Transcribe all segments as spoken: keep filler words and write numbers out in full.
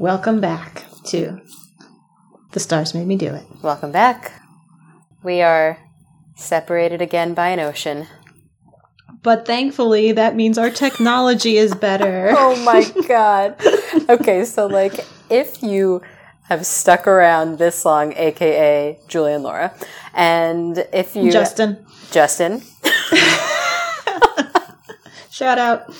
Welcome back to The Stars Made Me Do It. Welcome back. We are separated again by an ocean. But thankfully, that means our technology is better. Oh my God. Okay, so like, if you have stuck around this long, a k a. Julie and Laura, and if you... Justin. Justin. Shout out.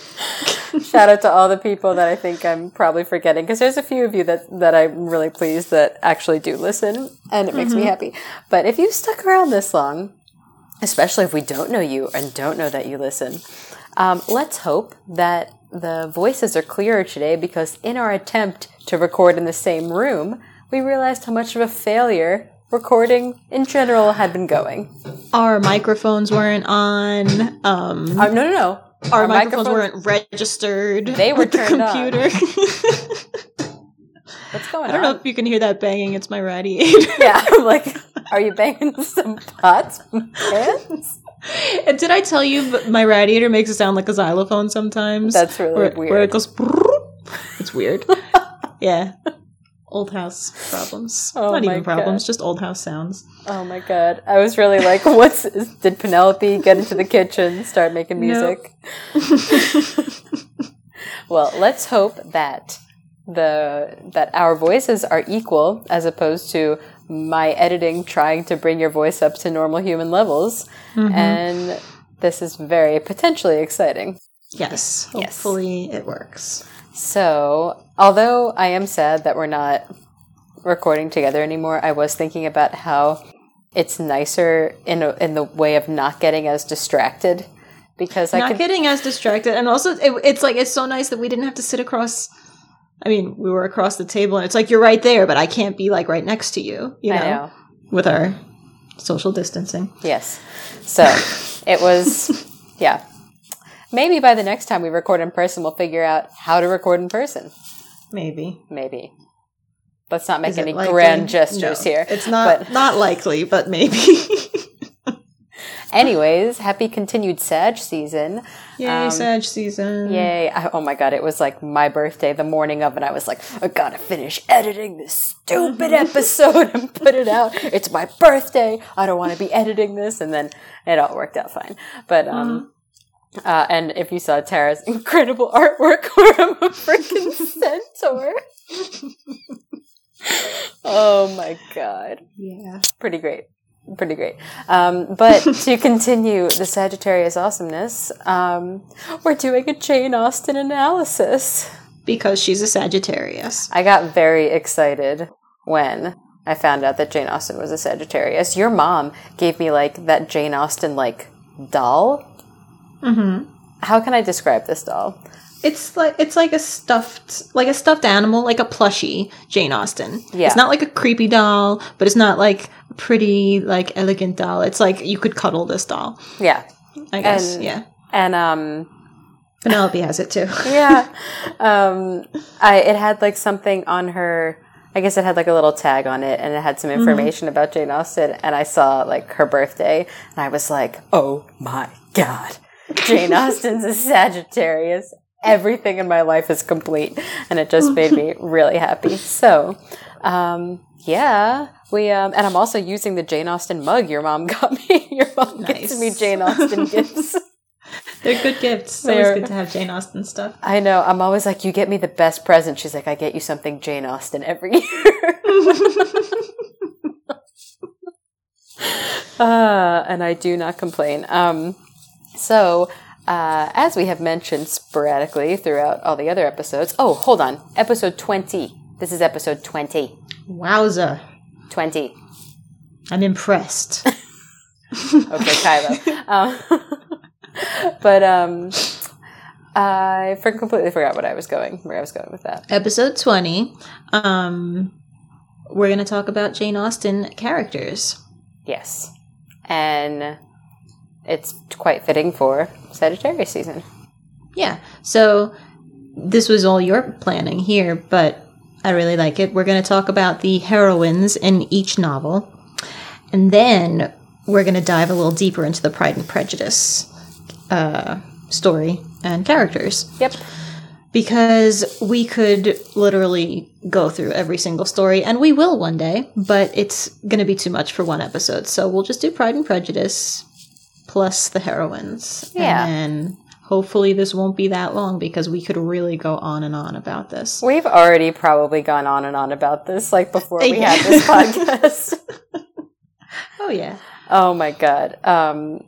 Shout out to all the people that I think I'm probably forgetting, because there's a few of you that, that I'm really pleased that actually do listen, and it makes mm-hmm. me happy. But if you've stuck around this long, especially if we don't know you and don't know that you listen, um, let's hope that the voices are clearer today, because in our attempt to record in the same room, we realized how much of a failure recording in general had been going. Our microphones weren't on. Um, uh, no, no, no. Our, Our microphones, microphones weren't registered. They were with turned the computer. On. What's going on? I don't on? know if you can hear that banging. It's my radiator. Yeah, I'm like, are you banging some pots and pans? And did I tell you my radiator makes it sound like a xylophone sometimes? That's really where, weird. Where it goes, it's weird. Yeah. Old house problems. Oh Not even problems, God. Just old house sounds. Oh my God. I was really like, what's, did Penelope get into the kitchen, start making music? Nope. Well, let's hope that the, that our voices are equal, as opposed to my editing trying to bring your voice up to normal human levels. Mm-hmm. And this is very potentially exciting. Yes. Hopefully yes. it works. So, although I am sad that we're not recording together anymore, I was thinking about how it's nicer in a, in the way of not getting as distracted. Because I Not could... getting as distracted. And also, it, it's like, it's so nice that we didn't have to sit across, I mean, we were across the table, and it's like, you're right there, but I can't be like right next to you, you know, I know. With our social distancing. Yes. So, it was, yeah. Maybe by the next time we record in person, we'll figure out how to record in person. Maybe. Maybe. Let's not make any likely? grand gestures no. here. It's not but not likely, but maybe. Anyways, happy continued Sag season. Yay, um, Sag season. Yay. I, oh my God, it was like my birthday the morning of, and I was like, I gotta finish editing this stupid episode and put it out. It's my birthday. I don't want to be editing this. And then it all worked out fine. But, um... Mm-hmm. Uh, and if you saw Tara's incredible artwork where I'm a freaking centaur. Oh my God. Yeah. Pretty great. Pretty great. Um, but to continue the Sagittarius awesomeness, um, we're doing a Jane Austen analysis. Because she's a Sagittarius. I got very excited when I found out that Jane Austen was a Sagittarius. Your mom gave me like that Jane Austen like doll. Mm-hmm. How can I describe this doll? It's like it's like a stuffed, like a stuffed animal, like a plushie Jane Austen. Yeah, it's not like a creepy doll, but it's not like a pretty, like elegant doll. It's like you could cuddle this doll. Yeah, I guess. And, yeah, and um, Penelope has it too. Yeah, um, I it had like something on her. I guess it had like a little tag on it, and it had some information mm-hmm. about Jane Austen. And I saw like her birthday, and I was like, oh my God. Jane Austen's a Sagittarius. Everything in my life is complete, and it just made me really happy. So, um, yeah, we um, and I'm also using the Jane Austen mug your mom got me. Your mom nice. Gets me Jane Austen gifts. They're good gifts. They're, it's always good to have Jane Austen stuff. I know. I'm always like, you get me the best present. She's like, I get you something Jane Austen every year. uh, and I do not complain. Um, So, uh, as we have mentioned sporadically throughout all the other episodes, oh, hold on, episode twenty. This is episode twenty. Wowza. twenty. I'm impressed. Okay, Kylo. Um, but um, I completely forgot what I was going, where I was going with that. Episode twenty, um, we're going to talk about Jane Austen characters. Yes. And... it's quite fitting for Sagittarius season. Yeah. So this was all your planning here, but I really like it. We're going to talk about the heroines in each novel. And then we're going to dive a little deeper into the Pride and Prejudice uh, story and characters. Yep. because we could literally go through every single story, and we will one day, but it's going to be too much for one episode. So we'll just do Pride and Prejudice plus the heroines. Yeah. And then hopefully this won't be that long, because we could really go on and on about this. We've already probably gone on and on about this, like, before we had this podcast. Oh, yeah. Oh, my God. Um,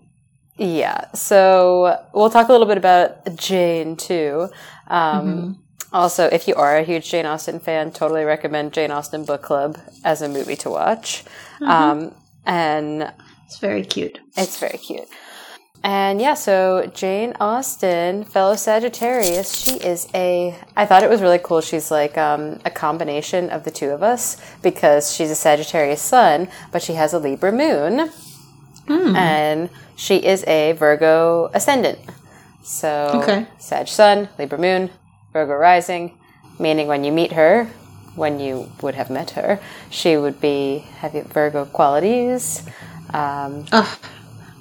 yeah. So we'll talk a little bit about Jane, too. Um, mm-hmm. Also, if you are a huge Jane Austen fan, totally recommend Jane Austen Book Club as a movie to watch. Mm-hmm. Um, and it's very cute. It's very cute. And yeah, so Jane Austen, fellow Sagittarius, she is a, I thought it was really cool. She's like um, a combination of the two of us, because she's a Sagittarius sun, but she has a Libra moon. Mm. And she is a Virgo ascendant. So okay. Sag sun, Libra moon, Virgo rising, meaning when you meet her, when you would have met her, she would be, have Virgo qualities. Um, oh.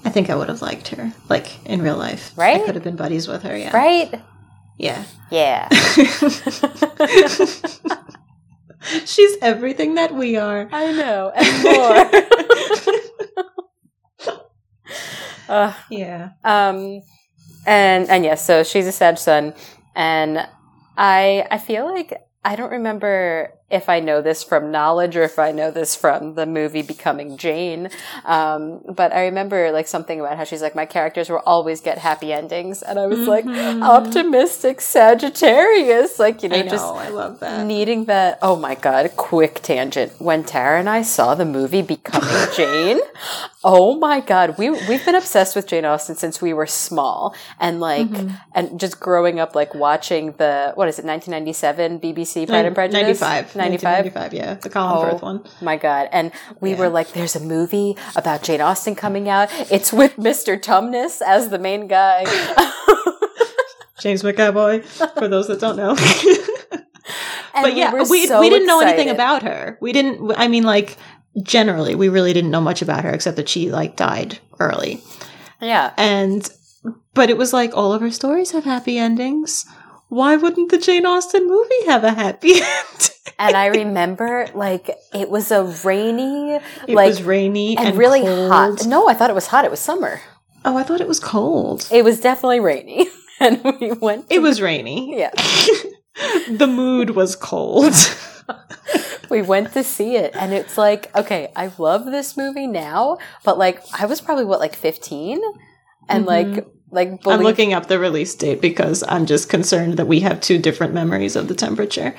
I think I would have liked her, like, in real life. Right? I could have been buddies with her, yeah. Right? Yeah. Yeah. She's everything that we are. I know, and more. uh, yeah. Um, and, and, yeah, so she's a Sag sun, and I I feel like, I don't remember if I know this from knowledge or if I know this from the movie Becoming Jane. Um, but I remember like something about how she's like, my characters will always get happy endings. And I was mm-hmm. like, optimistic Sagittarius. Like, you know, I know, just I love that. Needing that. Oh my God. Quick tangent. When Tara and I saw the movie Becoming Jane, oh my God, we, we've been obsessed with Jane Austen since we were small, and like, mm-hmm. and just growing up, like watching the, what is it? nineteen ninety-seven B B C Pride and Prejudice? ninety-five yeah. The Colin Firth one. Oh, my God. And we yeah. were like, there's a movie about Jane Austen coming out. It's with Mister Tumnus as the main guy. James McAvoy, for those that don't know. But yeah, we, we, so we didn't know excited. anything about her. We didn't, I mean, like, generally, we really didn't know much about her, except that she, like, died early. Yeah. And, but it was like, all of her stories have happy endings. Why wouldn't the Jane Austen movie have a happy end? And I remember, like, it was a rainy, it like, was rainy and, and really cold. hot. No, I thought it was hot. It was summer. Oh, I thought it was cold. It was definitely rainy, and we went. To- it was rainy. Yeah, the mood was cold. We went to see it, and it's like, okay, I love this movie now, but like, I was probably what, like, fifteen, and mm-hmm. like. Like believe- I'm looking up the release date because I'm just concerned that we have two different memories of the temperature.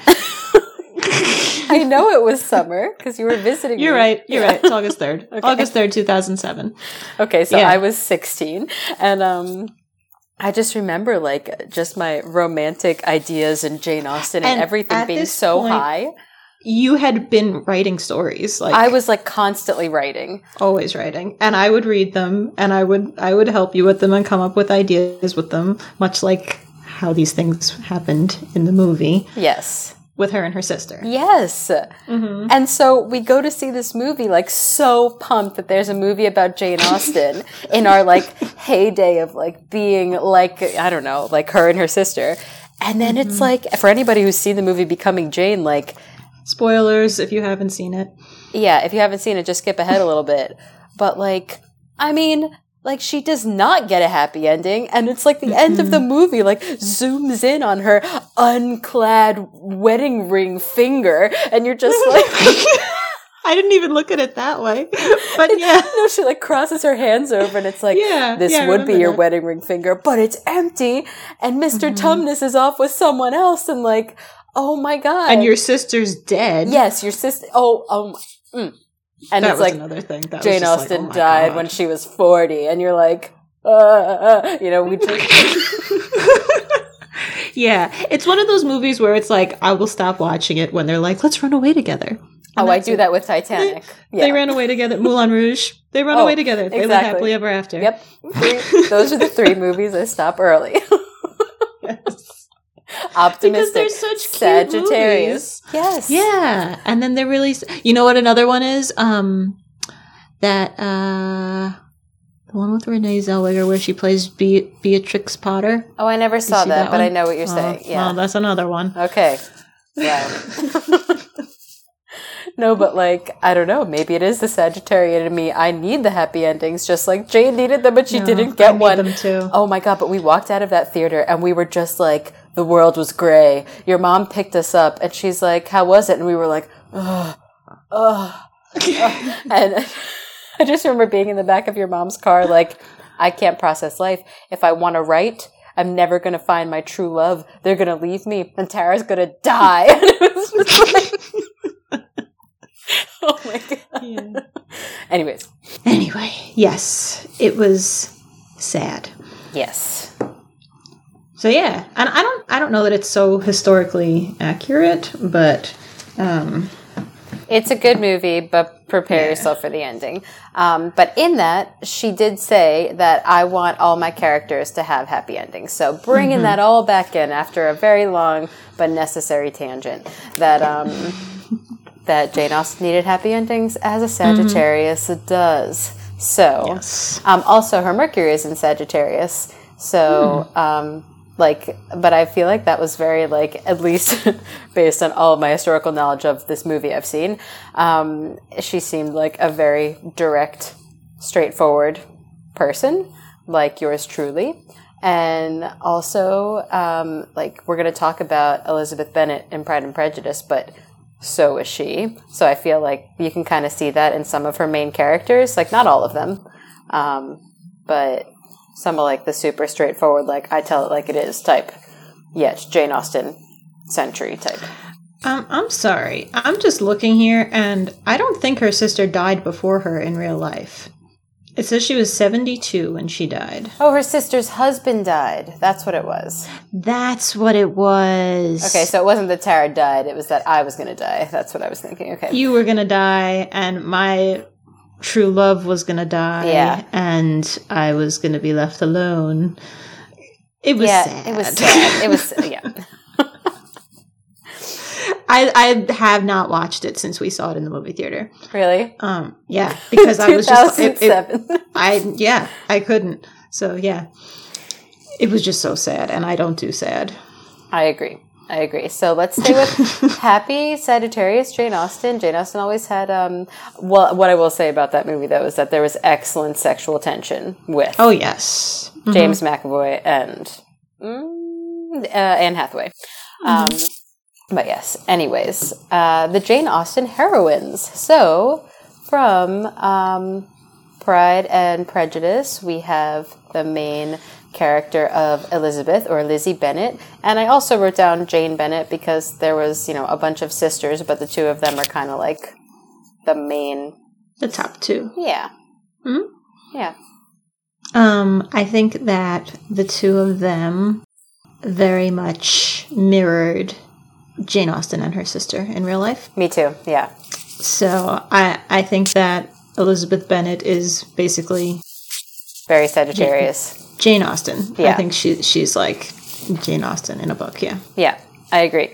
I know it was summer because you were visiting You're me. right. You're yeah. right. It's August third. Okay. August third, two thousand seven. Okay. So yeah. I was sixteen, and um, I just remember like just my romantic ideas and Jane Austen and, and everything being so point- high. You had been writing stories. Like I was like constantly writing. Always writing. And I would read them, and I would I would help you with them and come up with ideas with them, much like how these things happened in the movie. Yes. With her and her sister. Yes. Mm-hmm. And so we go to see this movie, like so pumped that there's a movie about Jane Austen in our like heyday of like being like, I don't know, like her and her sister. And then mm-hmm. it's like, for anybody who's seen the movie Becoming Jane, like, spoilers if you haven't seen it. Yeah, if you haven't seen it, just skip ahead a little bit. But, like, I mean, like, she does not get a happy ending. And it's like the mm-hmm. end of the movie, like, zooms in on her unclad wedding ring finger. And you're just like... I didn't even look at it that way. But, yeah. No, she, like, crosses her hands over, and it's like, yeah, this yeah, would be your that. wedding ring finger, but it's empty. And Mister Mm-hmm. Tumnus is off with someone else, and, like... Oh my God! And your sister's dead. Yes, your sister. Oh, oh. Mm. And that it's was like another thing. That Jane was Austen like, oh died God. when she was forty, and you're like, uh, uh, you know, we just. Yeah, it's one of those movies where it's like I will stop watching it when they're like, "Let's run away together." And oh, I do it. that with Titanic. They, yeah. they ran away together. Moulin Rouge. They run oh, away together. They exactly. live happily ever after. Yep. Three, those are the three movies I stop early. Yes. Optimistic. Because they're such cute Sagittarius. Movies. Yes. Yeah. And then they're really... You know what another one is? Um, that... Uh, The one with Renee Zellweger where she plays Be- Beatrix Potter. Oh, I never saw that, that, but one? I know what you're oh, saying. Yeah, well, that's another one. Okay. Yeah. No, but like, I don't know. Maybe it is the Sagittarian in me. I need the happy endings, just like Jane needed them, but she no, didn't get I one. Them too. Oh my God, but we walked out of that theater and we were just like, the world was gray. Your mom picked us up and she's like, how was it? And we were like, ugh, ugh, ugh. And... I just remember being in the back of your mom's car like, I can't process life. If I want to write, I'm never going to find my true love. They're going to leave me, and Tara's going to die. And it was just like, oh, my God. Yeah. Anyways. Anyway, yes. It was sad. Yes. So, yeah. And I don't, I don't know that it's so historically accurate, but... Um, it's a good movie, but prepare yeah. yourself for the ending. Um, but in that, she did say that I want all my characters to have happy endings. So bringing mm-hmm. that all back in after a very long but necessary tangent, that um, that Jane Austen needed happy endings as a Sagittarius mm-hmm. does. So yes. um, also her Mercury is in Sagittarius. So. Mm. Um, Like, but I feel like that was very, like, at least based on all of my historical knowledge of this movie I've seen, um, she seemed like a very direct, straightforward person, like yours truly. And also, um, like, we're going to talk about Elizabeth Bennet in Pride and Prejudice, but so is she. So I feel like you can kind of see that in some of her main characters, like, not all of them, um, but... Some of, like, the super straightforward, like, I tell it like it is type. Yeah, it's Jane Austen century type. Um, I'm sorry. I'm just looking here, and I don't think her sister died before her in real life. It says she was seventy-two when she died. Oh, her sister's husband died. That's what it was. That's what it was. Okay, so it wasn't that Tara died. It was that I was going to die. That's what I was thinking. Okay. You were going to die, and my... true love was gonna die, yeah. and I was gonna be left alone. It was yeah, sad. It was sad. It was yeah. I I have not watched it since we saw it in the movie theater. Really? Um. Yeah, because I was just it, it, I yeah I couldn't. So yeah, it was just so sad, and I don't do sad. I agree. I agree. So let's stay with happy Sagittarius, Jane Austen. Jane Austen always had, um, well, what I will say about that movie, though, is that there was excellent sexual tension with oh, yes. Mm-hmm. James McAvoy and mm, uh, Anne Hathaway. Mm-hmm. Um, but yes, anyways, uh, the Jane Austen heroines. So from um, Pride and Prejudice, we have the main character of Elizabeth or Lizzie Bennet, and I also wrote down Jane Bennet because there was, you know, a bunch of sisters, but the two of them are kind of like the main, the top two. Yeah. Mm-hmm. Yeah. Um, I think that the two of them very much mirrored Jane Austen and her sister in real life. Me too. Yeah. So I I think that Elizabeth Bennet is basically very Sagittarius. Yeah. Jane Austen. Yeah. I think she she's like Jane Austen in a book, yeah. Yeah, I agree.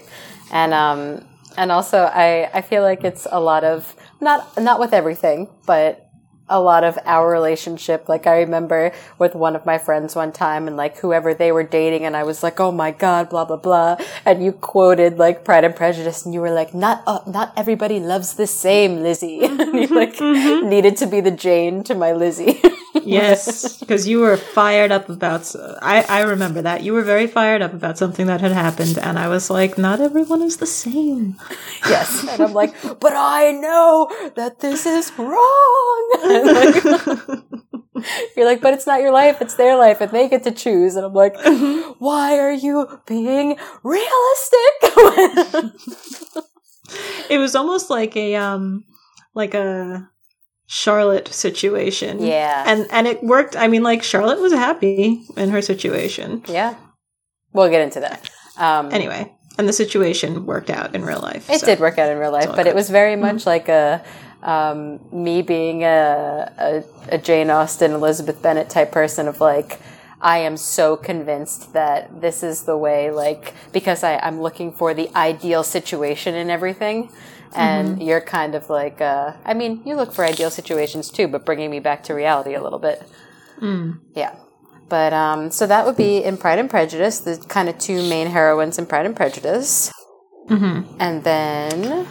And um, and also I, I feel like it's a lot of, not not with everything, but a lot of our relationship. Like I remember with one of my friends one time and like whoever they were dating and I was like, oh my God, blah, blah, blah. And you quoted like Pride and Prejudice and you were like, not uh, not everybody loves the same, Lizzie. And you like mm-hmm. needed to be the Jane to my Lizzie. Yes, because you were fired up about, I, I remember that. You were very fired up about something that had happened and I was like, not everyone is the same. Yes, and I'm like, but I know that this is wrong. Like, you're like, but it's not your life, it's their life, and they get to choose. And I'm like, why are you being realistic? It was almost like a, um, like a Charlotte situation. Yeah. And, and it worked. I mean, like, Charlotte was happy in her situation. Yeah. We'll get into that. Um, anyway, and the situation worked out in real life. It so. did work out in real life, but good. It was very much mm-hmm. like a... Um, me being a, a, a Jane Austen, Elizabeth Bennet type person of like, I am so convinced that this is the way, like, because I, I'm looking for the ideal situation in everything. And mm-hmm. you're kind of like, uh, I mean, you look for ideal situations too, but bringing me back to reality a little bit. Mm. Yeah. But um, so that would be in Pride and Prejudice, the kind of two main heroines in Pride and Prejudice. Mm-hmm. And then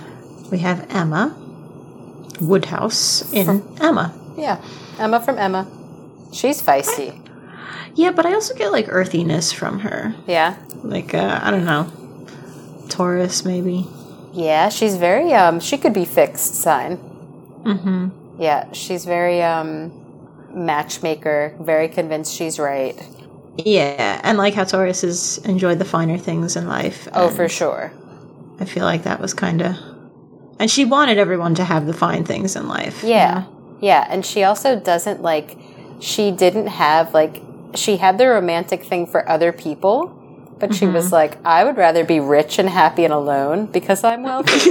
we have Emma Woodhouse in from, Emma. Yeah. Emma from Emma. She's feisty. I, yeah, but I also get like earthiness from her. Yeah. Like, uh, I don't know. Taurus, maybe. Yeah, she's very, um, she could be fixed sign. Mm-hmm. Yeah, she's very, um... matchmaker, very convinced she's right. Yeah, and like how Taurus has enjoyed the finer things in life. Oh, for sure. I feel like that was kind of... And she wanted everyone to have the fine things in life. Yeah, you know? Yeah, and she also doesn't, like... She didn't have, like... She had the romantic thing for other people, but mm-hmm. she was like, I would rather be rich and happy and alone because I'm wealthy.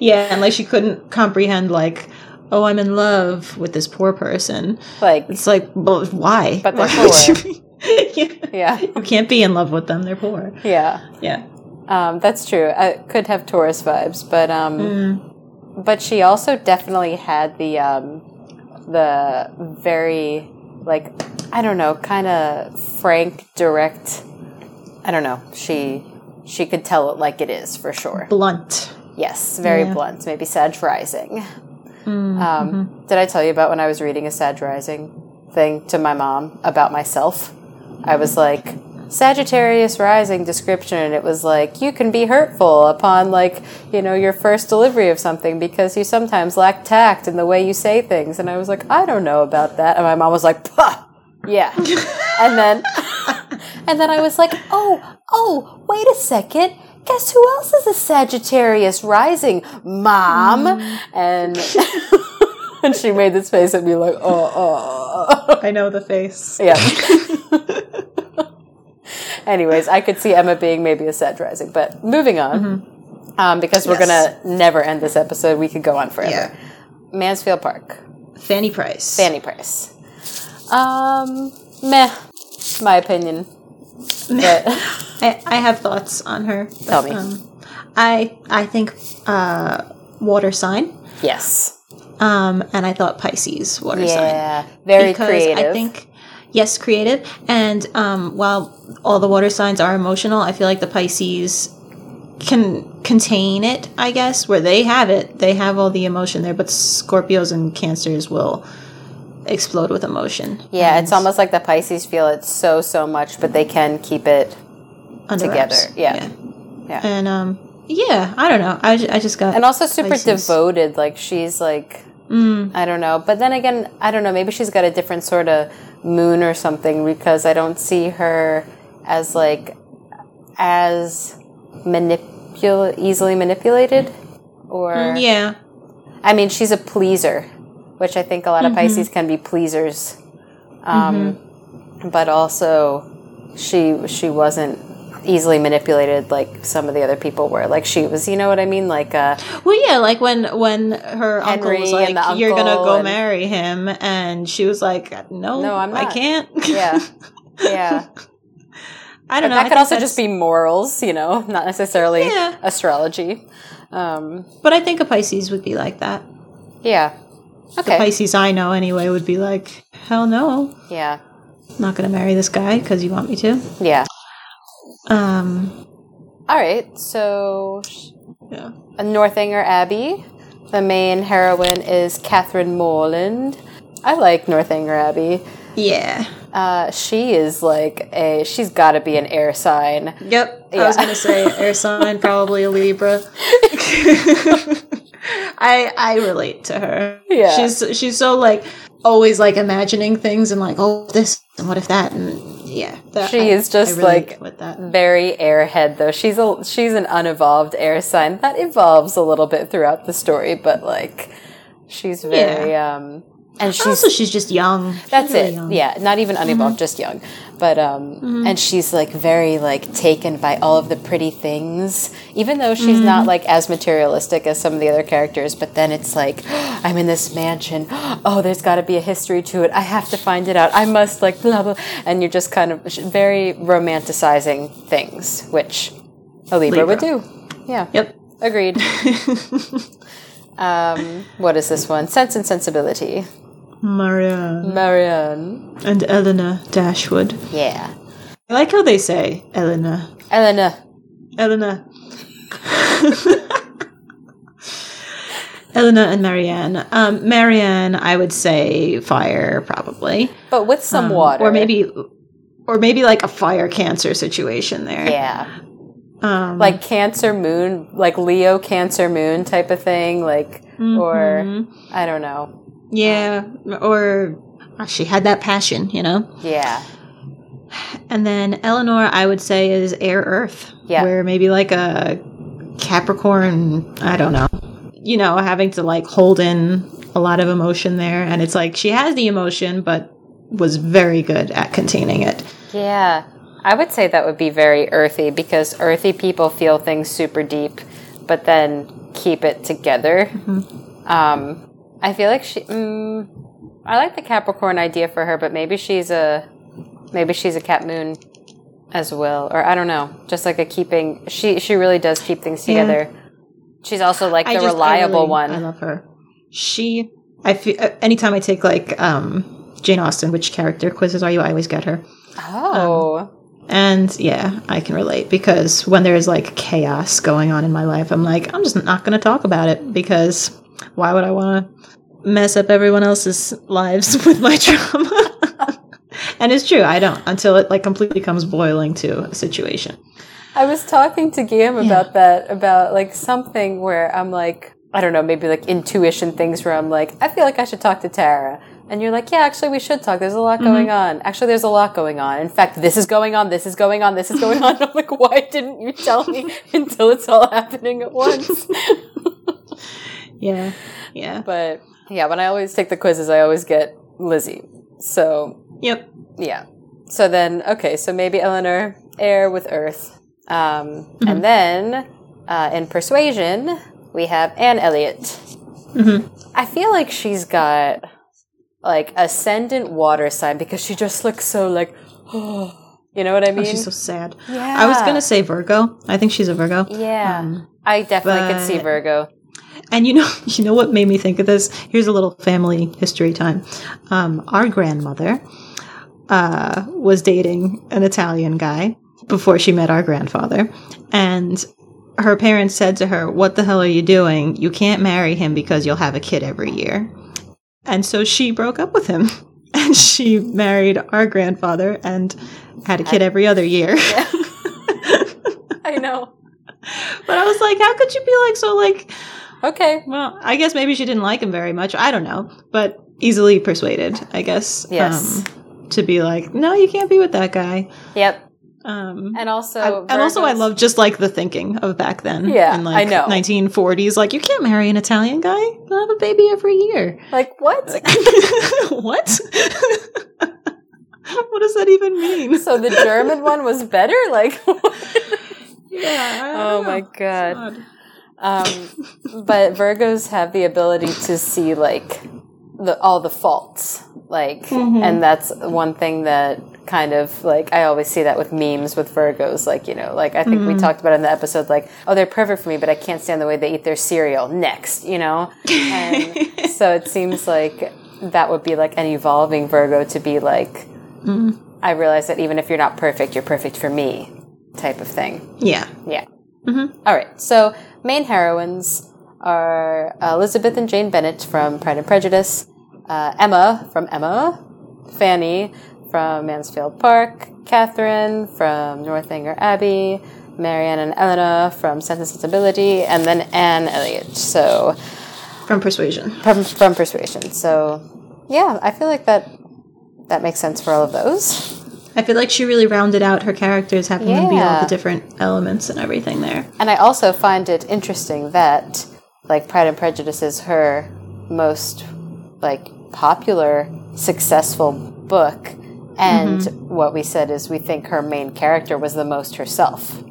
Yeah, and like she couldn't comprehend, like... oh, I'm in love with this poor person. Like it's like, well, why? But they're why poor. You yeah. yeah, you can't be in love with them. They're poor. Yeah, yeah. Um, that's true. I could have Taurus vibes, but um, mm. but she also definitely had the um, the very like I don't know, kind of frank, direct. I don't know. She she could tell it like it is for sure. Blunt. Yes, very yeah. blunt. Maybe Sag rising. Mm-hmm. Um, did I tell you about when I was reading a Sag rising thing to my mom about myself? I was like, Sagittarius rising description, and it was like, you can be hurtful upon, like, you know, your first delivery of something because you sometimes lack tact in the way you say things. And I was like, I don't know about that. And my mom was like, puh, yeah. and then, and then I was like, oh, oh, wait a second. Guess who else is a Sagittarius rising, Mom? Mm. And and she made this face at me like, oh, oh. I know the face. Yeah. Anyways, I could see Emma being maybe a Sag rising, but moving on, mm-hmm. um, because we're yes. going to never end this episode. We could go on forever. Yeah. Mansfield Park. Fanny Price. Fanny Price. Um, meh, my opinion. But I, I have thoughts on her. But, Tell me. Um, I I think uh, water sign. Yes. Um, and I thought Pisces water yeah, sign. Yeah, very because creative. I think yes, creative. And um, while all the water signs are emotional, I feel like the Pisces can contain it. I guess where they have it, they have all the emotion there. But Scorpios and Cancers will explode with emotion. Yeah, it's almost like the Pisces feel it so so much, but they can keep it together. Yeah. yeah, yeah, and um, yeah. I don't know. I, I just got and also super Pisces. Devoted. Like she's like mm. I don't know, but then again, I don't know. Maybe she's got a different sort of moon or something because I don't see her as like as manipul easily manipulated or mm, yeah. I mean, she's a pleaser. Which I think a lot of mm-hmm. Pisces can be pleasers, um, mm-hmm. but also she she wasn't easily manipulated like some of the other people were. Like she was, you know what I mean? Like uh, well, yeah, like when when her Henry uncle was like, uncle "You're gonna go and, marry him," and she was like, "No, no, I'm not. I can't." Yeah, yeah. I don't but know. That I could also just be morals, you know, not necessarily yeah. astrology. Um, but I think a Pisces would be like that. Yeah. Okay. The Pisces I know anyway would be like, hell no. Yeah. I'm not going to marry this guy because you want me to. Yeah. Um. All right. So, yeah. Northanger Abbey. The main heroine is Catherine Morland. I like Northanger Abbey. Yeah. Uh, she is like a, she's got to be an air sign. Yep. Yeah. I was going to say air sign, probably a Libra. I I relate to her. Yeah, she's she's so like always like imagining things and like oh this and what if that and yeah. That, she I, is just really like with that. Very airhead though. She's a she's an unevolved air sign that evolves a little bit throughout the story, but like she's very yeah. um and she's also she's just young. That's really it. Young. Yeah, not even unevolved, mm-hmm. just young. But um mm-hmm. and she's like very like taken by all of the pretty things, even though she's mm-hmm. not like as materialistic as some of the other characters. But then it's like, oh, I'm in this mansion. Oh, there's got to be a history to it. I have to find it out. I must like blah blah. And you're just kind of very romanticizing things, which a Libra, Libra. would do. Yeah. Yep. Agreed. um, what is this one? Sense and Sensibility. Marianne. Marianne. And Elinor Dashwood. Yeah. I like how they say Elinor. Elinor. Elinor. Elinor and Marianne. Um, Marianne, I would say fire, probably. But with some um, water. Or maybe or maybe like a fire cancer situation there. Yeah. Um, like Cancer Moon, like Leo Cancer Moon type of thing, like, mm-hmm. or, I don't know. Yeah, um, or oh, she had that passion, you know? Yeah. And then Elinor, I would say, is Air Earth. Yeah. Where maybe like a Capricorn, I don't know. You know, having to like hold in a lot of emotion there. And it's like she has the emotion, but was very good at containing it. Yeah. I would say that would be very earthy, because earthy people feel things super deep, but then keep it together. Mm-hmm. Um, I feel like she, mm, I like the Capricorn idea for her, but maybe she's a, maybe she's a Cap Moon as well. Or I don't know, just like a keeping, she, she really does keep things together. Yeah. She's also like the just, reliable I really, one. I love her. She, I feel, anytime I take like um, Jane Austen, which character quizzes are you? I always get her. Oh. Um, and yeah, I can relate, because when there is like chaos going on in my life, I'm like, I'm just not going to talk about it, because why would I want to mess up everyone else's lives with my trauma? And it's true, I don't, until it like completely comes boiling to a situation. I was talking to Guillaume yeah. about that, about like something where I'm like, I don't know, maybe like intuition things where I'm like, I feel like I should talk to Tara. And you're like, yeah, actually we should talk. There's a lot mm-hmm. going on. Actually, there's a lot going on. In fact, this is going on, this is going on, this is going on. I'm like, why didn't you tell me until it's all happening at once? yeah. Yeah. But yeah, when I always take the quizzes, I always get Lizzie. So. Yep. Yeah. So then, okay, so maybe Elinor, air with earth. Um, mm-hmm. And then uh, in Persuasion, we have Anne Elliot. Mm-hmm. I feel like she's got like ascendant water sign, because she just looks so like, oh, you know what I mean? Oh, she's so sad. Yeah. I was going to say Virgo. I think she's a Virgo. Yeah. Um, I definitely but... could see Virgo. And you know, you know what made me think of this? Here's a little family history time. Um, our grandmother uh, was dating an Italian guy before she met our grandfather. And her parents said to her, what the hell are you doing? You can't marry him because you'll have a kid every year. And so she broke up with him. And she married our grandfather and had a kid every other year. Yeah. I know. But I was like, how could you be like so like, okay, well, I guess maybe she didn't like him very much. I don't know. But easily persuaded, I guess. Yes. Um, to be like, no, you can't be with that guy. Yep. Um, and also, I, and also, I love just like the thinking of back then. Yeah, in like I know nineteen forties. Like, you can't marry an Italian guy. They'll have a baby every year. Like what? What? What does that even mean? So the German one was better. Like, yeah. Oh know. My god. Um, but Virgos have the ability to see like the all the faults. Like, mm-hmm. and that's one thing that. Kind of like I always see that with memes with Virgos, like, you know, like I think mm-hmm. we talked about it in the episode, like, oh, they're perfect for me, but I can't stand the way they eat their cereal. Next, you know, and so it seems like that would be like an evolving Virgo to be like, mm-hmm. I realize that even if you're not perfect, you're perfect for me, type of thing. Yeah, yeah. Mm-hmm. All right. So main heroines are Elizabeth and Jane Bennet from Pride and Prejudice, uh, Emma from Emma, Fanny. From Mansfield Park, Catherine from Northanger Abbey, Marianne and Elinor from Sense and Sensibility, and then Anne Elliot. So from Persuasion. From, from Persuasion. So yeah, I feel like that that makes sense for all of those. I feel like she really rounded out her characters, having yeah. to be all the different elements and everything there. And I also find it interesting that like Pride and Prejudice is her most like popular, successful book. And mm-hmm. what we said is we think her main character was the most herself.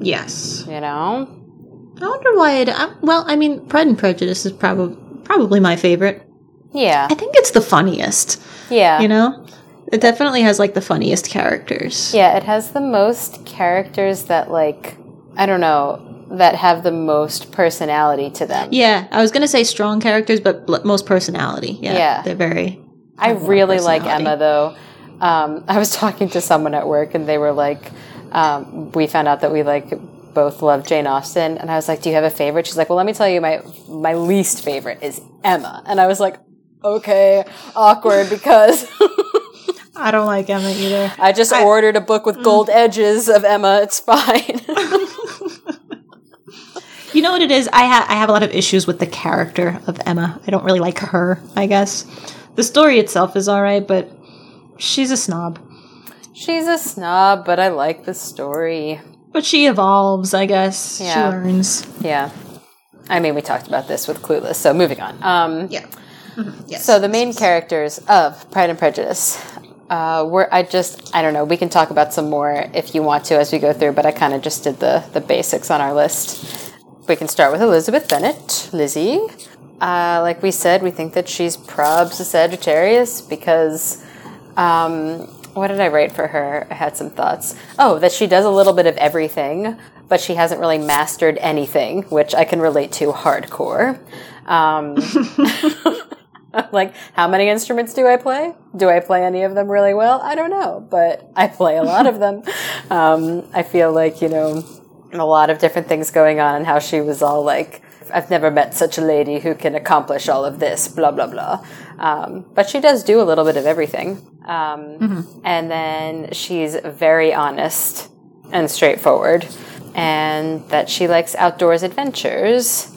Yes. You know? I wonder why it... I, well, I mean, Pride and Prejudice is prob- probably my favorite. Yeah. I think it's the funniest. Yeah. You know? It definitely has, like, the funniest characters. Yeah, it has the most characters that, like, I don't know, that have the most personality to them. Yeah, I was going to say strong characters, but most personality. Yeah. yeah. They're very... I really like Emma, though. Um, I was talking to someone at work, and they were like, um, we found out that we like both love Jane Austen, and I was like, do you have a favorite? She's like, well, let me tell you, my my least favorite is Emma. And I was like, okay, awkward, because... I don't like Emma either. I just I, ordered a book with gold mm. edges of Emma. It's fine. You know what it is? I, ha- I have a lot of issues with the character of Emma. I don't really like her, I guess. The story itself is all right, but she's a snob. She's a snob, but I like the story. But she evolves, I guess. Yeah. She learns. Yeah. I mean, we talked about this with Clueless, so moving on. Um, yeah. Mm-hmm. Yes. So the main characters of Pride and Prejudice... Uh, we're, I just, I don't know, we can talk about some more if you want to as we go through, but I kind of just did the, the basics on our list. We can start with Elizabeth Bennet, Lizzie. Uh, like we said, we think that she's probs a Sagittarius because, um, what did I write for her? I had some thoughts. Oh, that she does a little bit of everything, but she hasn't really mastered anything, which I can relate to hardcore. Um... Like, how many instruments do I play? Do I play any of them really well? I don't know, but I play a lot of them. Um, I feel like, you know, a lot of different things going on, and how she was all like, I've never met such a lady who can accomplish all of this, blah, blah, blah. Um, but she does do a little bit of everything. Um, mm-hmm. And then she's very honest and straightforward, and that she likes outdoors adventures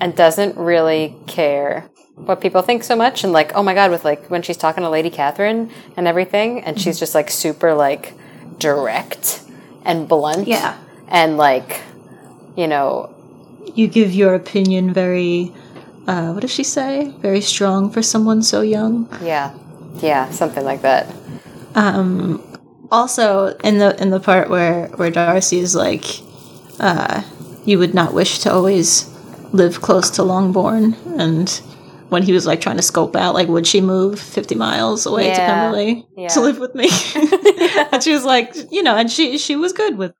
and doesn't really care what people think so much. And like, oh my god, with like when she's talking to Lady Catherine and everything, and she's just like super like direct and blunt. Yeah. And like, you know, you give your opinion very uh what does she say? Very strong for someone so young. Yeah. Yeah, something like that. Um also in the in the part where where Darcy is like uh you would not wish to always live close to Longbourn, and when he was like trying to scope out, like, would she move fifty miles away yeah. to Pemberley yeah. to live with me? yeah. And she was like, you know, and she she was good with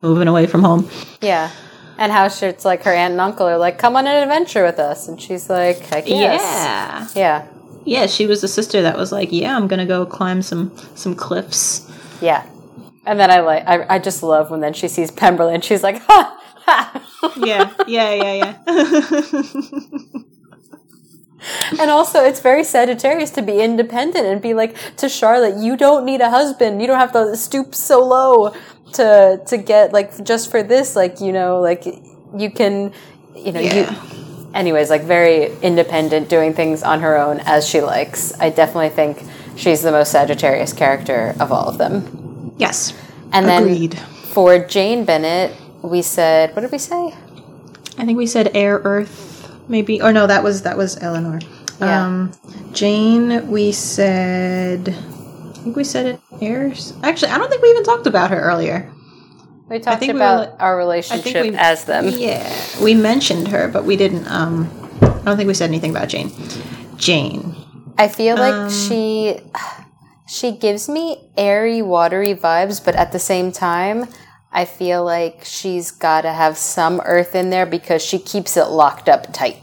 moving away from home. Yeah. And how she, it's like her aunt and uncle are like, come on an adventure with us. And she's like, heck yes. Yeah. Yeah. Yeah, she was the sister that was like, yeah, I'm going to go climb some, some cliffs. Yeah. And then I like, I, I just love when then she sees Pemberley and she's like, ha, ha. Yeah, yeah, yeah, yeah. And also, it's very Sagittarius to be independent and be like, to Charlotte, you don't need a husband. You don't have to stoop so low to to get, like, just for this. Like, you know, like, you can, you know, yeah. you, anyways, like, very independent, doing things on her own as she likes. I definitely think she's the most Sagittarius character of all of them. Yes. And agreed. Then for Jane Bennet, we said, what did we say? I think we said air, earth. Maybe, or no, that was that was Elinor. Yeah. Um, Jane, we said, I think we said it airs. Actually, I don't think we even talked about her earlier. We talked about we were, our relationship we, as them. Yeah, we mentioned her, but we didn't. Um, I don't think we said anything about Jane. Jane. I feel like um, she she gives me airy, watery vibes, but at the same time, I feel like she's got to have some earth in there because she keeps it locked up tight.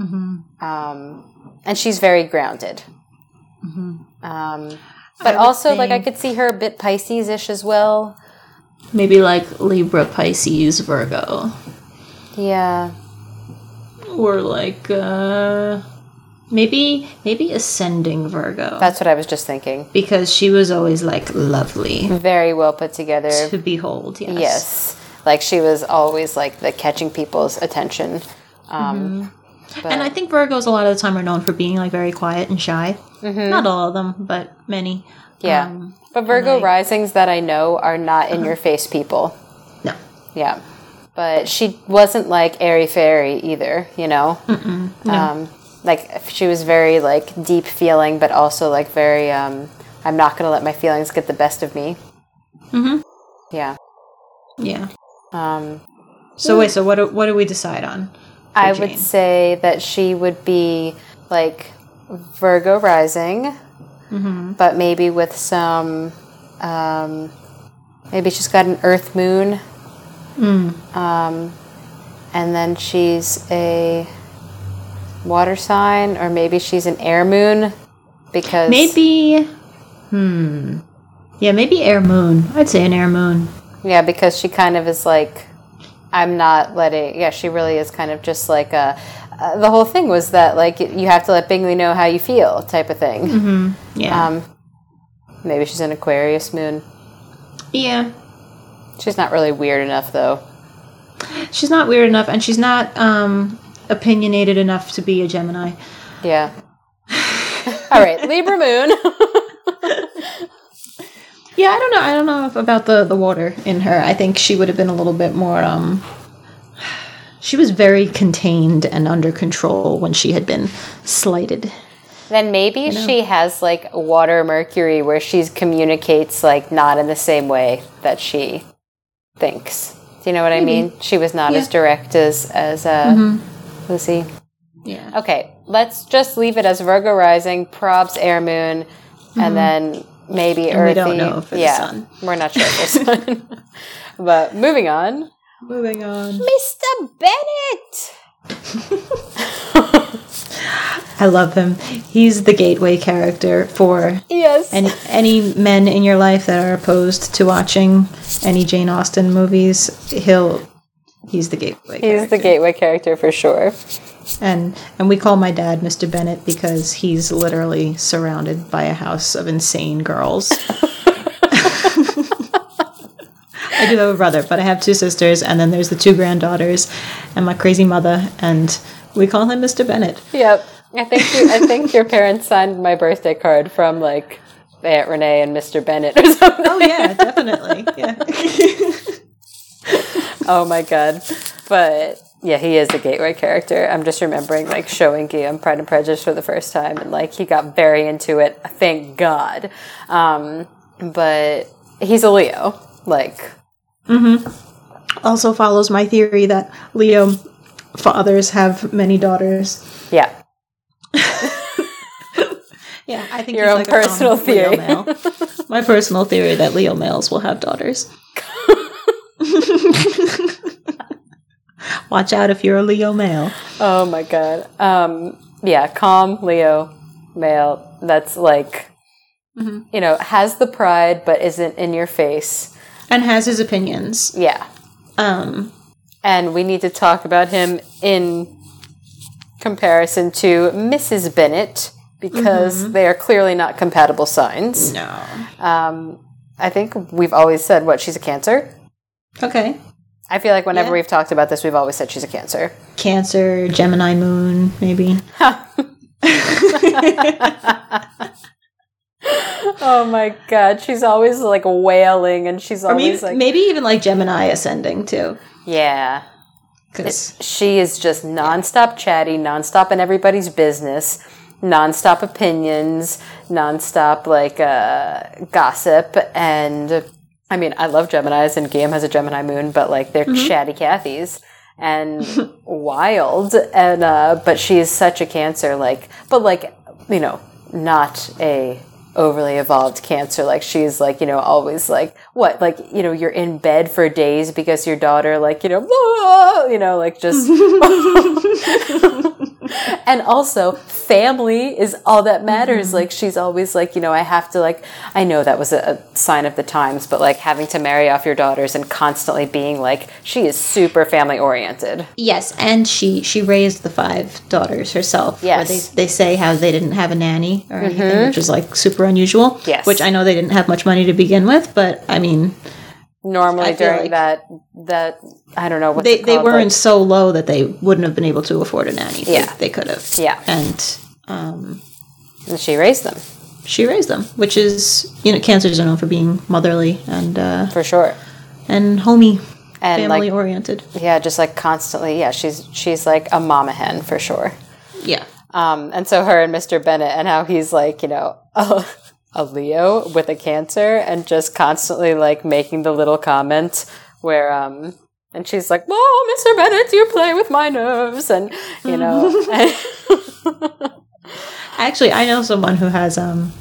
Mm-hmm. Um, and she's very grounded. Mm-hmm. Um, but also, think, like, I could see her a bit Pisces-ish as well. Maybe, like, Libra, Pisces, Virgo. Yeah. Or, like, uh, maybe, maybe ascending Virgo. That's what I was just thinking. Because she was always, like, lovely. Very well put together. To behold, yes. Yes. Like, she was always, like, the catching people's attention. Um, mm-hmm. And I think Virgos a lot of the time are known for being, like, very quiet and shy. Mm-hmm. Not all of them, but many. Yeah. Um, but Virgo I, risings that I know are not uh-huh. in-your-face people. No. Yeah. But she wasn't, like, airy-fairy either, you know? Mm-mm. No. Um, like, she was very, like, deep feeling, but also, like, very, um, I'm not going to let my feelings get the best of me. Mm-hmm. Yeah. Yeah. Um, so, wait, so what do, what do we decide on? I Jane? Would say that she would be, like, Virgo rising, mm-hmm. but maybe with some, um, maybe she's got an earth moon. Mm. Um, and then she's a... water sign, or maybe she's an air moon because maybe hmm yeah maybe Air Moon. I'd say an Air Moon. Yeah, because she kind of is like, I'm not letting, yeah, she really is kind of just like a, uh, the whole thing was that, like, you have to let Bingley know how you feel type of thing. Mm-hmm. Yeah. Um, maybe she's an Aquarius moon. Yeah. She's not really weird enough, though. She's not weird enough, and she's not um, opinionated enough to be a Gemini. Yeah. All right, Libra moon. Yeah, I don't know. I don't know if about the, the water in her. I think she would have been a little bit more... Um, she was very contained and under control when she had been slighted. Then maybe you know? she has, like, water Mercury where she communicates, like, not in the same way that she thinks. Do you know what maybe. I mean? She was not yeah. as direct as, as uh, mm-hmm. Lizzie. Yeah. Okay, let's just leave it as Virgo rising, probs Air Moon, mm-hmm. and then... Maybe and earthy. We don't know for yeah, the sun. We're not sure for the sun. But moving on. Moving on. Mister Bennet! I love him. He's the gateway character for yes. any, any men in your life that are opposed to watching any Jane Austen movies. He'll... He's the gateway character. He's the gateway character for sure. And and we call my dad Mister Bennet because he's literally surrounded by a house of insane girls. I do have a brother, but I have two sisters, and then there's the two granddaughters and my crazy mother, and we call him Mister Bennet. Yep. I think you, I think your parents signed my birthday card from, like, Aunt Renee and Mister Bennet or something. Oh, yeah, definitely. Yeah. Oh my god. But yeah, he is a gateway character. I'm just remembering, like, showing Guillaume Pride and Prejudice for the first time, and, like, he got very into it, thank god. Um but he's a Leo, like, mm-hmm. also follows my theory that Leo fathers have many daughters. Yeah. Yeah, I think your own, like, personal a theory Leo male. My personal theory that Leo males will have daughters. Watch out if you're a Leo male. Oh my god. Um yeah, calm Leo male that's, like, mm-hmm. you know, has the pride but isn't in your face and has his opinions. Yeah. Um and we need to talk about him in comparison to Missus Bennet because mm-hmm. they are clearly not compatible signs. No. Um I think we've always said what she's a Cancer. Okay. I feel like whenever yeah. we've talked about this, we've always said she's a Cancer. Cancer, Gemini moon, maybe. Oh my god, she's always, like, wailing, and she's always, or maybe, like... Maybe even, like, Gemini ascending, too. Yeah. Because she is just nonstop chatty, nonstop in everybody's business, nonstop opinions, nonstop, like, uh, gossip, and... I mean, I love Geminis, and Guillaume has a Gemini moon, but, like, they're mm-hmm. chatty Cathys and wild. And uh, but she is such a Cancer, like, but, like, you know, not a overly evolved Cancer. Like, she's, like, you know, always, like, what? Like, you know, you're in bed for days because your daughter, like, you know, ah! you know, like, just... And also, family is all that matters. Mm-hmm. Like, she's always like, you know, I have to, like, I know that was a, a sign of the times, but, like, having to marry off your daughters and constantly being, like, she is super family-oriented. Yes, and she, she raised the five daughters herself. Yes. They, they say how they didn't have a nanny or anything, mm-hmm. which is, like, super unusual. Yes. Which I know they didn't have much money to begin with, but, I mean... Normally during like that, that I don't know what they they weren't like. So low that they wouldn't have been able to afford a nanny. Yeah, they, they could have. Yeah, and um, and she raised them. She raised them, which is, you know, Cancers are known for being motherly and uh, for sure, and homey and family, like, oriented. Yeah, just, like, constantly. Yeah, she's she's like a mama hen for sure. Yeah, um, and so her and Mister Bennet and how he's, like, you know. Oh, a Leo with a Cancer and just constantly, like, making the little comment where um and she's like, oh, Mister Bennet, you play with my nerves, and you know. Actually, I know someone who has um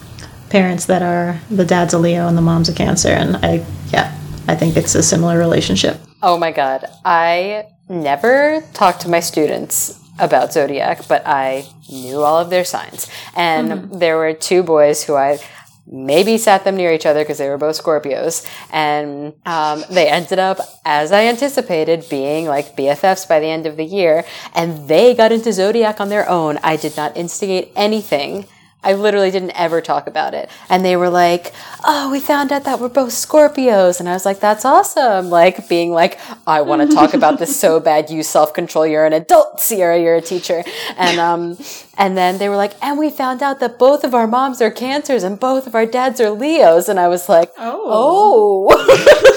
parents that are, the dad's a Leo and the mom's a Cancer, and I yeah I think it's a similar relationship. Oh my god, I never talk to my students about zodiac, but I knew all of their signs. And mm-hmm. there were two boys who I maybe sat them near each other because they were both Scorpios. And um, they ended up, as I anticipated, being like B F Fs by the end of the year. And they got into zodiac on their own. I did not instigate anything. I literally didn't ever talk about it. And they were like, oh, we found out that we're both Scorpios. And I was like, that's awesome. Like being like, I want to talk about this so bad. You self-control. You're an adult, Sierra. You're a teacher. And um, and then they were like, and we found out that both of our moms are Cancers and both of our dads are Leos. And I was like, oh. oh.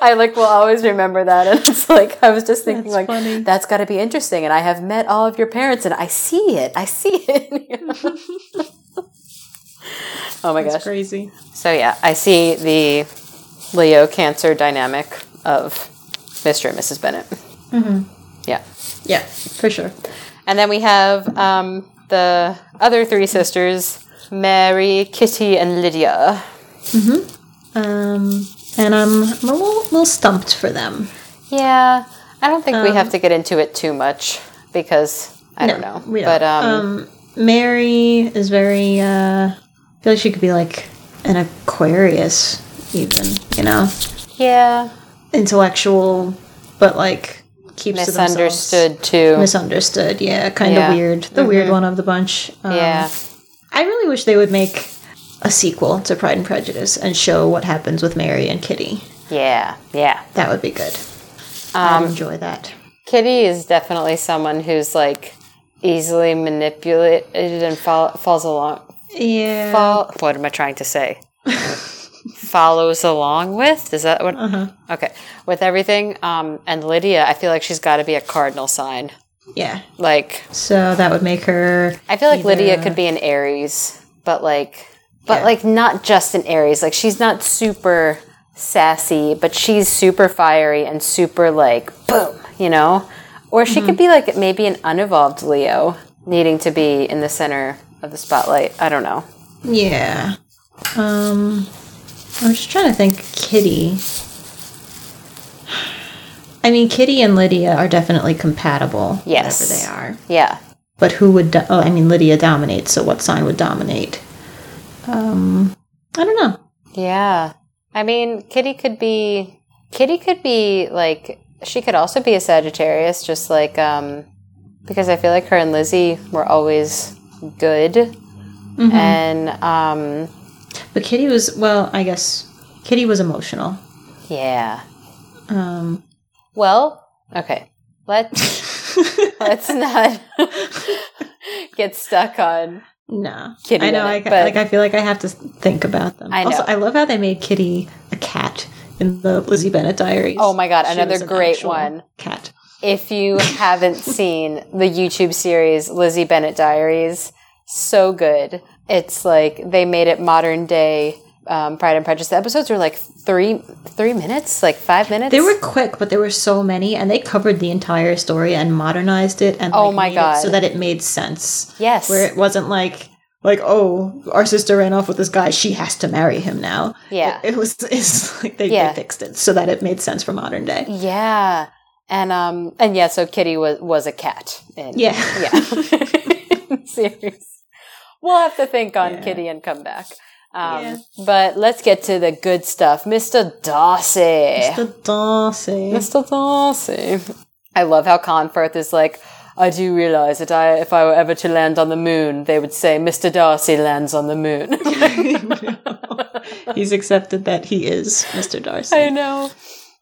I like will always remember that. And it's like, I was just thinking that's like, funny. That's got to be interesting. And I have met all of your parents and I see it. I see it. Oh my that's gosh. Crazy. So yeah, I see the Leo Cancer dynamic of Mister and Missus Bennet. Mm-hmm. Yeah. Yeah, for sure. And then we have um, the other three sisters, Mary, Kitty, and Lydia. Mm-hmm. Um... And I'm, I'm a little, little stumped for them. Yeah. I don't think um, we have to get into it too much because I no, don't know. We don't. But um, um, Mary is very, uh, I feel like she could be like an Aquarius even, you know? Yeah. Intellectual, but like keeps to themselves. Misunderstood too. Misunderstood, yeah. Kind of yeah. weird. The mm-hmm. weird one of the bunch. Um, yeah. I really wish they would make a sequel to Pride and Prejudice and show what happens with Mary and Kitty. Yeah, yeah. That would be good. Um, I'd enjoy that. Kitty is definitely someone who's, like, easily manipulated and fall- falls along. Yeah. Fall- what am I trying to say? Follows along with? Is that what? Uh-huh. Okay. With everything. Um, and Lydia, I feel like she's got to be a cardinal sign. Yeah. Like. So that would make her. I feel like either... Lydia could be an Aries, but, like. But, like, not just in Aries. Like, she's not super sassy, but she's super fiery and super, like, boom, you know? Or she mm-hmm. could be, like, maybe an unevolved Leo needing to be in the center of the spotlight. I don't know. Yeah. Um, I'm just trying to think. Kitty. I mean, Kitty and Lydia are definitely compatible. Yes. Whatever they are. Yeah. But who would... Do- oh, I mean, Lydia dominates, so what sign would dominate? Um, I don't know. Yeah. I mean, Kitty could be, Kitty could be like, she could also be a Sagittarius, just like, um, because I feel like her and Lizzie were always good. Mm-hmm. And, um, but Kitty was, well, I guess Kitty was emotional. Yeah. Um, well, okay. Let's, let's not get stuck on. No, Kitty I know. It, I, like I feel like I have to think about them. I know. Also, I love how they made Kitty a cat in the Lizzie Bennet Diaries. Oh my God, she another great an one. Cat. If you haven't seen the YouTube series Lizzie Bennet Diaries, so good. It's like they made it modern day. Um, Pride and Prejudice. The episodes were like three, three minutes, like five minutes. They were quick, but there were so many, and they covered the entire story and modernized it, and like, oh my God, so that it made sense. Yes, where it wasn't like, like oh, our sister ran off with this guy, she has to marry him now. Yeah, it, it was. It's like they, yeah. they fixed it so that it made sense for modern day. Yeah, and um, and yeah, so Kitty was was a cat. In, yeah, yeah. Series. We'll have to think on yeah. Kitty and come back. Um, yeah. But let's get to the good stuff. Mister Darcy. Mister Darcy. Mister Darcy. I love how Colin Firth is like, I do realize that I, if I were ever to land on the moon, they would say, Mister Darcy lands on the moon. He's accepted that he is Mister Darcy. I know.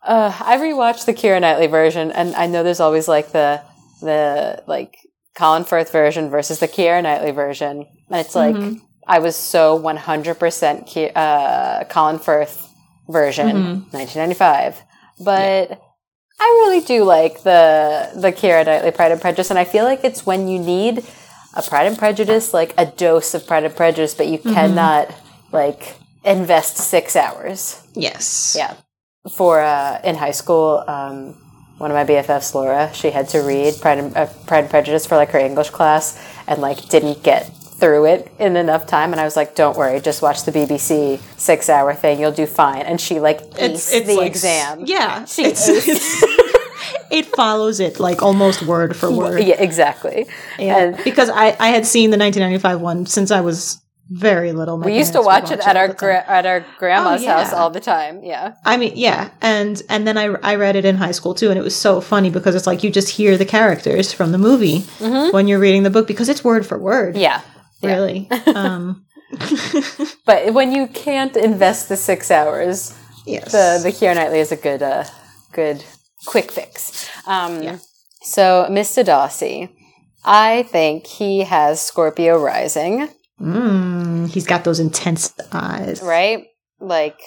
Uh, I rewatched the Keira Knightley version, and I know there's always like the, the like Colin Firth version versus the Keira Knightley version. And it's like... Mm-hmm. I was so one hundred percent Ke- uh, Colin Firth version, mm-hmm. nineteen ninety-five. But yeah. I really do like the the Keira Knightley Pride and Prejudice, and I feel like it's when you need a Pride and Prejudice, like a dose of Pride and Prejudice, but you mm-hmm. cannot like invest six hours. Yes. Yeah. For uh, in high school, um, one of my B F Fs, Laura, she had to read Pride and, uh, Pride and Prejudice for like her English class, and like didn't get through it in enough time, and I was like, don't worry, just watch the B B C six hour thing, you'll do fine. And she like aced it's, it's the like, exam. Yeah. She it's, aced. It's, it follows it like almost word for word. Yeah, exactly. Yeah, and because I, I had seen the nineteen ninety-five one since I was very little. My we used to watch, watch it, it at our gra- at our grandma's oh, yeah. house all the time. Yeah, I mean, yeah, and and then I I read it in high school too, and it was so funny because it's like you just hear the characters from the movie mm-hmm. when you're reading the book because it's word for word. Yeah, really. Yeah. um, but when you can't invest the six hours, yes, the the Keira Knightley is a good uh good quick fix. Um, yeah. So Mister Darcy, I think he has Scorpio rising. Mm, he's got those intense eyes, right? Like,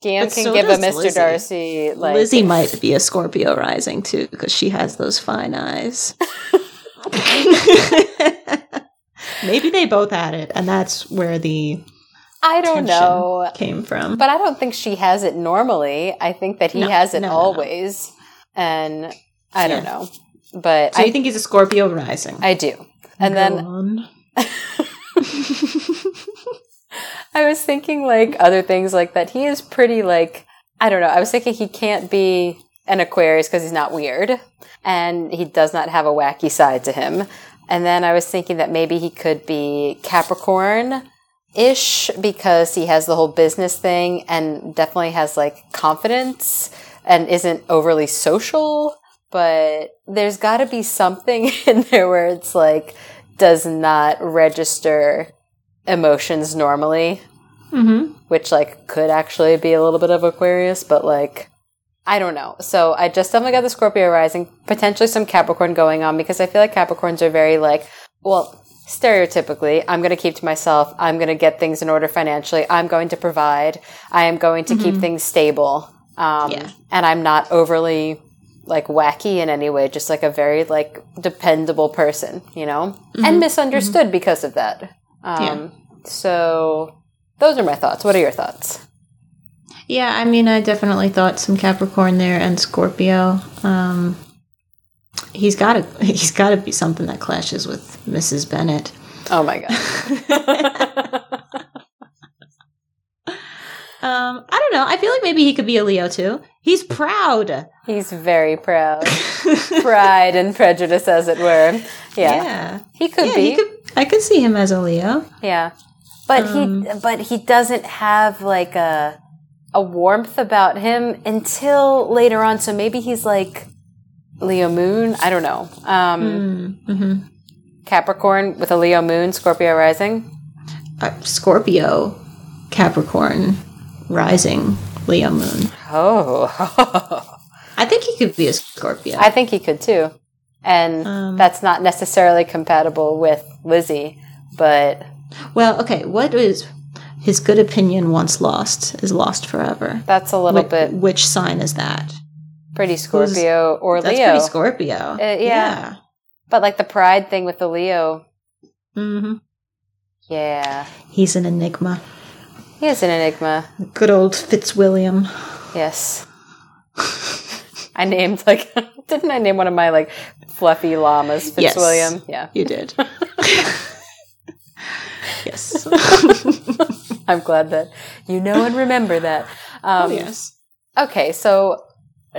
Gam can so give a Mister Lizzie. Darcy. Like, Lizzie might be a Scorpio rising too, because she has those fine eyes. Maybe they both had it, and that's where the I don't know came from. But I don't think she has it normally. I think that he no, has it no, always, no. and I yeah. don't know. But so I you think he's a Scorpio rising? I do, and Go then. I was thinking like other things like that. He is pretty like, I don't know. I was thinking he can't be an Aquarius because he's not weird and he does not have a wacky side to him. And then I was thinking that maybe he could be Capricorn-ish because he has the whole business thing and definitely has like confidence and isn't overly social. But there's got to be something in there where it's like, does not register emotions normally, mm-hmm. which like could actually be a little bit of Aquarius, but like, I don't know. So I just definitely got the Scorpio rising, potentially some Capricorn going on because I feel like Capricorns are very like, well, stereotypically, I'm going to keep to myself. I'm going to get things in order financially. I'm going to provide. I am going to mm-hmm. keep things stable. Um, yeah. And I'm not overly like wacky in any way, just like a very like dependable person, you know, mm-hmm. and misunderstood mm-hmm. because of that. Um, yeah. So those are my thoughts. What are your thoughts? Yeah. I mean, I definitely thought some Capricorn there and Scorpio. Um, he's gotta, he's gotta be something that clashes with Missus Bennet. Oh my God. Um, I don't know. I feel like maybe he could be a Leo too. He's proud. He's very proud. Pride and Prejudice, as it were. Yeah, yeah. he could yeah, be. He could, I could see him as a Leo. Yeah, but um, he but he doesn't have like a a warmth about him until later on. So maybe he's like Leo Moon. I don't know. Um, mm-hmm. Capricorn with a Leo Moon, Scorpio rising. Uh, Scorpio, Capricorn. Rising Leo Moon. Oh. I think he could be a Scorpio. I think he could too. And um, that's not necessarily compatible with Lizzie, but... Well, okay, what is... His good opinion once lost is lost forever. That's a little Wh- bit... Which sign is that? Pretty Scorpio Who's, or Leo. That's pretty Scorpio. Uh, yeah. yeah. But like the pride thing with the Leo. Mm-hmm. Yeah. He's an enigma. He is an enigma. Good old Fitzwilliam. Yes. I named, like, didn't I name one of my, like, fluffy llamas Fitzwilliam? Yes, yeah. You did. Yes. I'm glad that you know and remember that. Um, oh, yes. Okay, so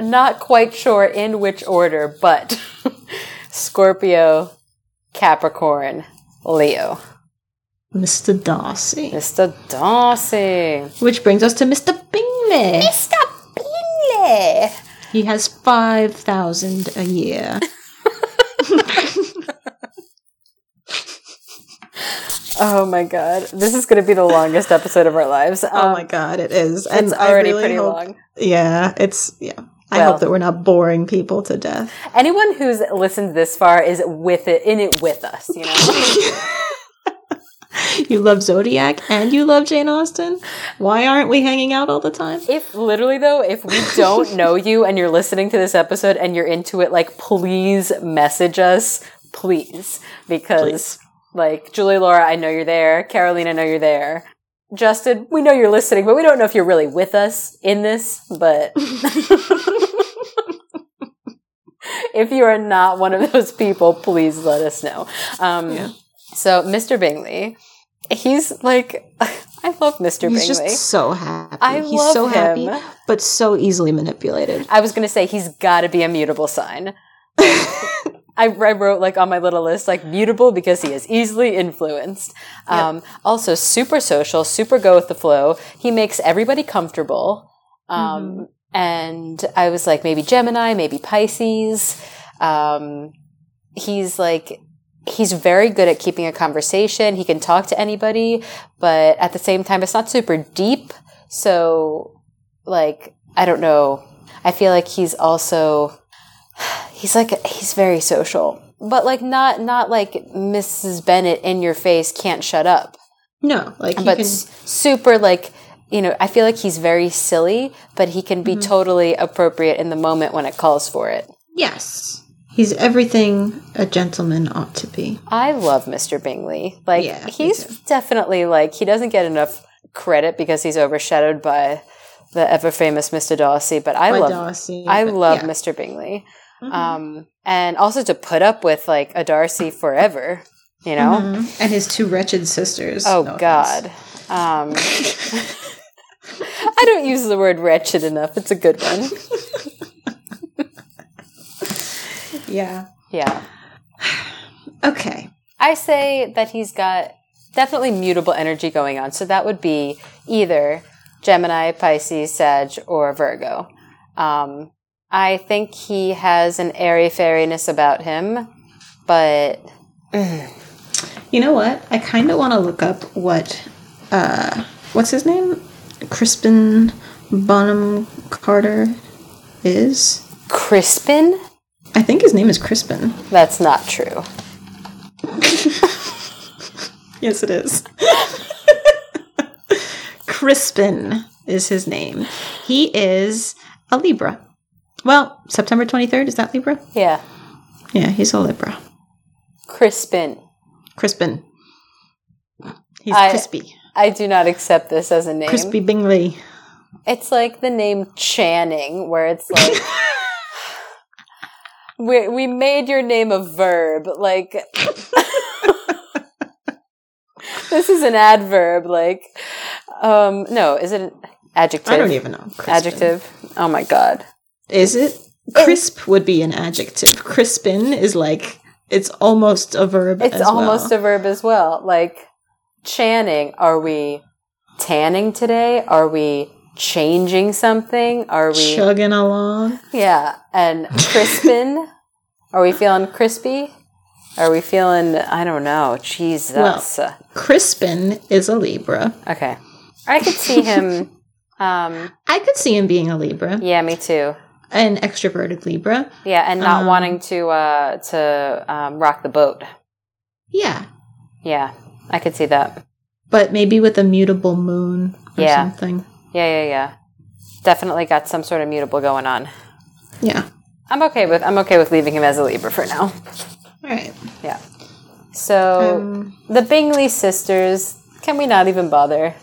not quite sure in which order, but Scorpio, Capricorn, Leo. Mister Darcy. Mister Darcy. Which brings us to Mister Bingley. Mister Bingley. He has five thousand a year. Oh my God. This is going to be the longest episode of our lives. Um, oh my God, it is. And it's already I really pretty hope, long. Yeah, it's, yeah. I well, hope that we're not boring people to death. Anyone who's listened this far is with it, in it with us, you know? You love Zodiac and you love Jane Austen. Why aren't we hanging out all the time? If literally though, if we don't know you and you're listening to this episode and you're into it, like please message us, please, because please. Like Julie, Laura, I know you're there. Carolina, I know you're there. Justin, we know you're listening, but we don't know if you're really with us in this. But if you are not one of those people, please let us know. Um, yeah. So Mister Bingley he's like, I love Mister Bingley. He's just so happy. I he's love so him. happy, but so easily manipulated. I was going to say he's got to be a mutable sign. I, I wrote like on my little list, like mutable because he is easily influenced. Um, yep. Also super social, super go with the flow. He makes everybody comfortable. Um, mm-hmm. And I was like, maybe Gemini, maybe Pisces. Um, he's like, he's very good at keeping a conversation. He can talk to anybody, but at the same time, it's not super deep. So like, I don't know. I feel like he's also, he's like, he's very social, but like not, not like Missus Bennet in your face, can't shut up. No, like, but can... super like, you know, I feel like he's very silly, but he can be mm-hmm. totally appropriate in the moment when it calls for it. Yes. He's everything a gentleman ought to be. I love Mister Bingley. Like, yeah, he's definitely, like, he doesn't get enough credit because he's overshadowed by the ever-famous Mister Darcy, but I by love Darcy, I but, love yeah. Mister Bingley. Mm-hmm. Um, and also to put up with, like, a Darcy forever, you know? Mm-hmm. And his two wretched sisters. Oh, no God. Um, I don't use the word wretched enough. It's a good one. Yeah. Yeah. Okay. I say that he's got definitely mutable energy going on. So that would be either Gemini, Pisces, Sag, or Virgo. Um, I think he has an airy-fairiness about him, but... You know what? I kind of want to look up what... Uh, what's his name? Crispin Bonham Carter is? Crispin? I think his name is Crispin. That's not true. Yes, it is. Crispin is his name. He is a Libra. Well, September twenty-third, is that Libra? Yeah. Yeah, he's a Libra. Crispin. Crispin. He's I, crispy. I do not accept this as a name. Crispy Bingley. It's like the name Channing, where it's like... We we made your name a verb, like, this is an adverb, like, um, no, is it an adjective? I don't even know. Crispin. Adjective? Oh my God. Is it? Crisp would be an adjective. Crispin is like, it's almost a verb it's as well. It's almost a verb as well. Like, channing, are we tanning today? Are we... changing something? Are we chugging along? Yeah. And Crispin? Are we feeling crispy? Are we feeling, I don't know, Jesus. Well, Crispin is a Libra. Okay. I could see him. um I could see him being a Libra. Yeah, me too. An extroverted Libra. Yeah, and not um, wanting to uh to um rock the boat. Yeah. Yeah, I could see that. But maybe with a mutable moon or yeah. something. Yeah, yeah, yeah. Definitely got some sort of mutable going on. Yeah. I'm okay with I'm okay with leaving him as a Libra for now. All right. Yeah. So, um, the Bingley sisters, can we not even bother?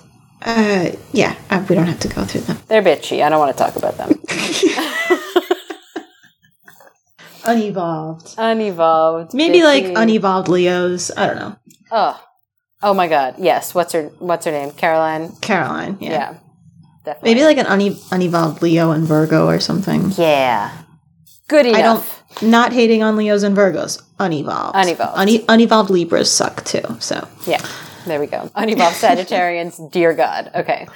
Uh, yeah, uh, we don't have to go through them. They're bitchy. I don't want to talk about them. Unevolved. Unevolved. Maybe bitchy. Like unevolved Leos. I don't know. Oh. Oh my God. Yes. What's her What's her name? Caroline? Caroline, yeah. Yeah. Definitely. Maybe like an une- unevolved Leo and Virgo or something. Yeah. Good enough. I don't, not hating on Leos and Virgos. Unevolved. Unevolved. Une- unevolved Libras suck too, so. Yeah. There we go. Unevolved Sagittarians, dear God. Okay.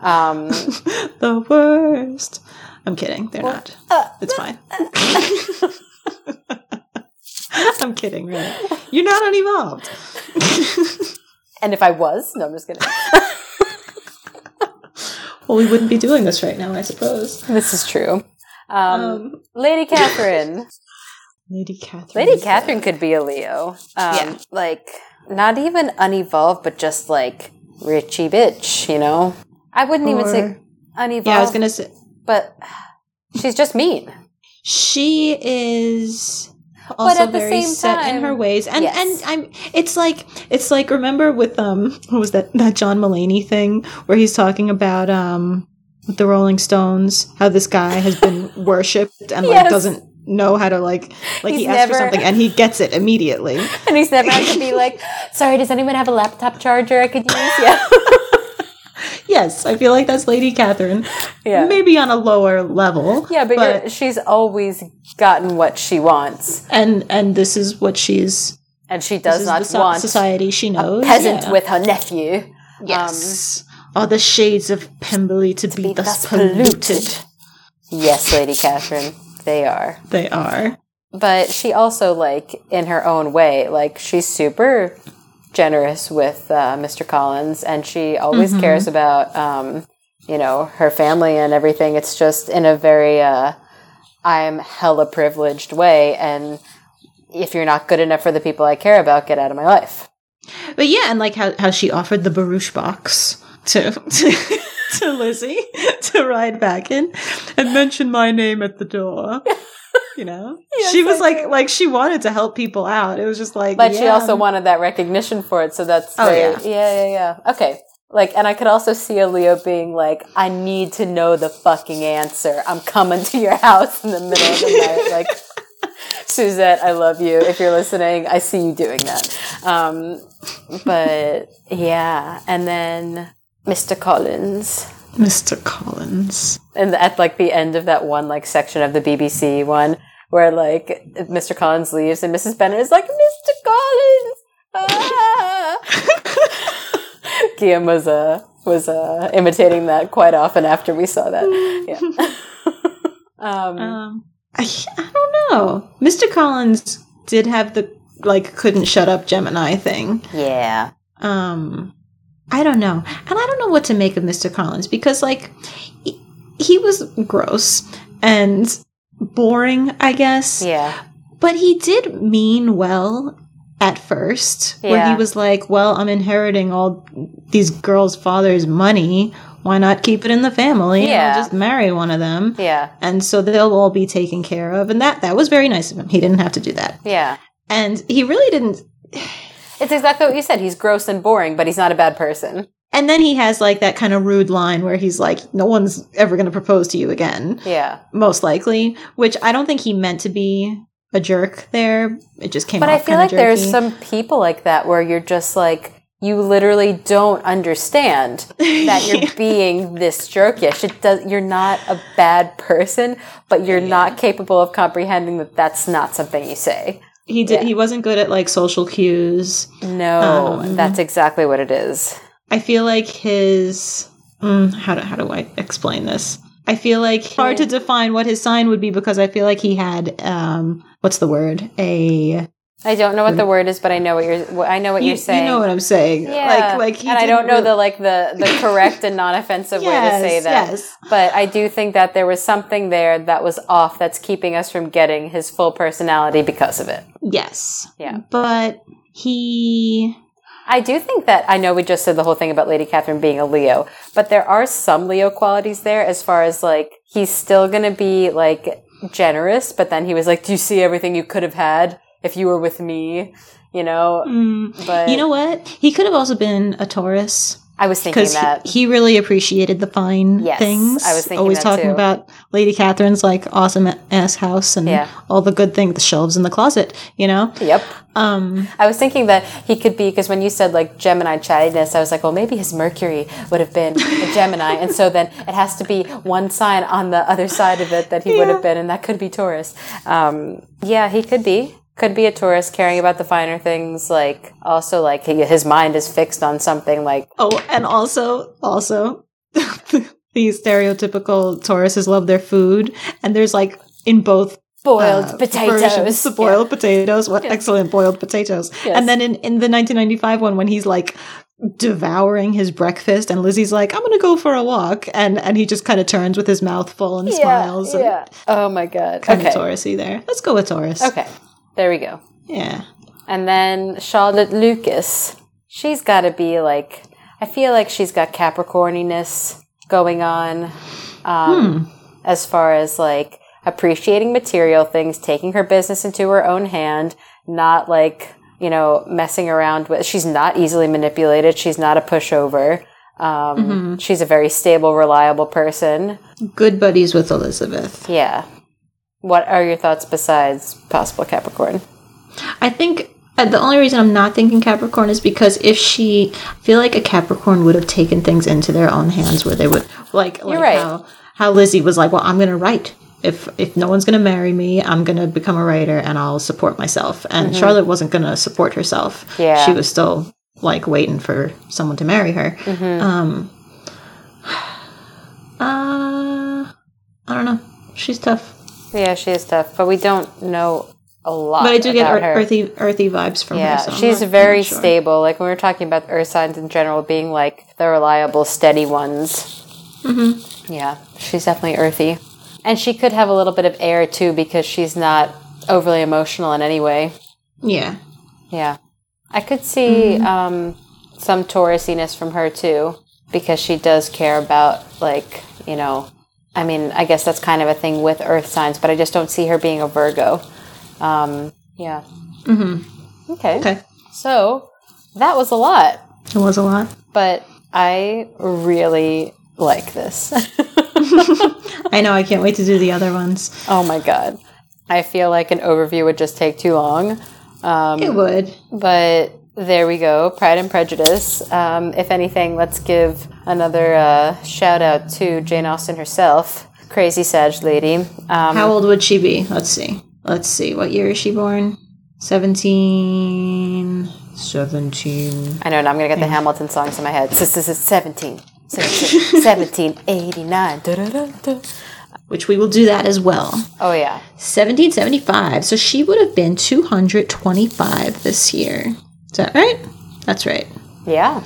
Um, the worst. I'm kidding. They're well, not. Uh, it's fine. I'm kidding, really. You're not unevolved. And if I was, no, I'm just kidding. Well, we wouldn't be doing this right now, I suppose. This is true. Um, um, Lady Catherine. Lady Catherine. Lady Catherine could be a Leo. Um, yeah. Like, not even unevolved, but just, like, richy bitch, you know? I wouldn't or, even say unevolved. Yeah, I was going to say. But she's just mean. She is... Also, but at very the same set time, in her ways, and yes. and I'm. It's like it's like remember with um what was that that John Mulaney thing where he's talking about um the Rolling Stones, how this guy has been worshipped and yes. like doesn't know how to like like he's he asks never... for something and he gets it immediately. And he's never had to be like, sorry, does anyone have a laptop charger I could use? Yeah. Yes, I feel like that's Lady Catherine. Yeah. Maybe on a lower level. Yeah, but, but you're, she's always gotten what she wants. And and this is what she's... And she does not so- want... society she knows. A peasant yeah. with her nephew. Yes. Um, Are the shades of Pemberley to, to be, be thus polluted. polluted? Yes, Lady Catherine. They are. They are. But she also, like, in her own way, like, she's super... generous with uh, Mister Collins, and she always mm-hmm. cares about um, you know, her family and everything. It's just in a very uh, I'm hella privileged way, and if you're not good enough for the people I care about, get out of my life. But yeah, and like how, how she offered the barouche box to, to to Lizzie to ride back in and mention my name at the door. You know, yes, she was I like, do. like she wanted to help people out. It was just like, but yeah. she also wanted that recognition for it. So that's, oh, very, yeah. yeah, yeah, yeah. Okay. Like, and I could also see a Leo being like, I need to know the fucking answer. I'm coming to your house in the middle of the night. Like, Suzette, I love you. If you're listening, I see you doing that. Um, but yeah. And then Mister Collins. Mister Collins. And at, like, the end of that one, like, section of the B B C one, where, like, Mister Collins leaves and Missus Bennet is like, Mister Collins! Ah! Guillaume was, uh, was uh, imitating that quite often after we saw that. Yeah. um, um, I, I don't know. Mister Collins did have the, like, couldn't shut up Gemini thing. Yeah. Um... I don't know. And I don't know what to make of Mister Collins because, like, he, he was gross and boring, I guess. Yeah. But he did mean well at first yeah. when he was like, well, I'm inheriting all these girls' father's money. Why not keep it in the family? Yeah. And I'll just marry one of them. Yeah. And so they'll all be taken care of. And that, that was very nice of him. He didn't have to do that. Yeah. And he really didn't... It's exactly what you said. He's gross and boring, but he's not a bad person. And then he has, like, that kind of rude line where he's like, no one's ever going to propose to you again. Yeah. Most likely. Which I don't think he meant to be a jerk there. It just came out kind of jerky. But I feel like there's some people like that where you're just like, you literally don't understand that you're yeah. being this jerkish. It does, you're not a bad person, but you're yeah. not capable of comprehending that that's not something you say. He did. Yeah. He wasn't good at, like, social cues. No, um, that's exactly what it is. I feel like his mm, how do how do I explain this? I feel like it's hard to define what his sign would be because I feel like he had um what's the word? A I don't know what the word is, but I know what you're. I know what you, you're saying. You know what I'm saying. Yeah. Like, like he and I don't know really... the like the, the correct and non-offensive yes, way to say that. Yes. But I do think that there was something there that was off that's keeping us from getting his full personality because of it. Yes. Yeah. But he. I do think that I know we just said the whole thing about Lady Catherine being a Leo, but there are some Leo qualities there as far as like he's still going to be like generous, but then he was like, "Do you see everything you could have had?" If you were with me, you know. Mm. But you know what? He could have also been a Taurus. I was thinking that. He, he really appreciated the fine yes, things. I was thinking Always that talking too. about Lady Catherine's, like, awesome-ass house and yeah. all the good things, the shelves in the closet, you know? Yep. Um, I was thinking that he could be, because when you said, like, Gemini chattiness, I was like, well, maybe his Mercury would have been a Gemini, and so then it has to be one sign on the other side of it that he yeah. would have been, and that could be Taurus. Um, yeah, he could be. Could be a Taurus, caring about the finer things, like, also, like, he, his mind is fixed on something, like... Oh, and also, also, these stereotypical Tauruses love their food, and there's, like, in both... Boiled uh, potatoes. Versions, the boiled yeah. potatoes, what yes. excellent boiled potatoes. Yes. And then in, in the nineteen ninety-five one, when he's, like, devouring his breakfast, and Lizzie's like, I'm gonna go for a walk, and, and he just kind of turns with his mouth full and yeah, smiles. Yeah, and oh my god. Kind okay. of Taurus-y there. Let's go with Taurus. Okay. There we go. Yeah. And then Charlotte Lucas. She's got to be like, I feel like she's got Capricorniness going on um, hmm. as far as like appreciating material things, taking her business into her own hand, not like, you know, messing around with, she's not easily manipulated. She's not a pushover. Um, mm-hmm. She's a very stable, reliable person. Good buddies with Elizabeth. Yeah. What are your thoughts besides possible Capricorn? I think the only reason I'm not thinking Capricorn is because if she... I feel like a Capricorn would have taken things into their own hands where they would... Like, like right. how, how Lizzie was like, well, I'm going to write. If if no one's going to marry me, I'm going to become a writer and I'll support myself. And mm-hmm. Charlotte wasn't going to support herself. Yeah. She was still, like, waiting for someone to marry her. Mm-hmm. Um, uh, I don't know. She's tough. Yeah, she is tough. But we don't know... a lot. But I do get her. earthy earthy vibes from yeah, her. Yeah, so she's not, very sure. stable. Like, when we were talking about earth signs in general being, like, the reliable, steady ones. Mm-hmm. Yeah, she's definitely earthy. And she could have a little bit of air, too, because she's not overly emotional in any way. Yeah. Yeah. I could see mm-hmm. um, some Taurusiness from her, too, because she does care about, like, you know, I mean, I guess that's kind of a thing with earth signs, but I just don't see her being a Virgo. Um, yeah. Mm-hmm. Okay. Okay. So, that was a lot. It was a lot. But I really like this. I know, I can't wait to do the other ones. Oh my god. I feel like an overview would just take too long. Um, it would. But there we go. Pride and Prejudice. Um, if anything, let's give another uh, shout out to Jane Austen herself. Crazy Sag lady. Um, How old would she be? Let's see. Let's see, what year is she born? seventeen. seventeen. I know, now I'm going to get the Hamilton songs in my head. This is seventeen. seventeen eighty-nine. Da, da, da, da. Which we will do that as well. Oh, yeah. seventeen seventy-five. So she would have been two hundred twenty-five this year. Is that right? That's right. Yeah.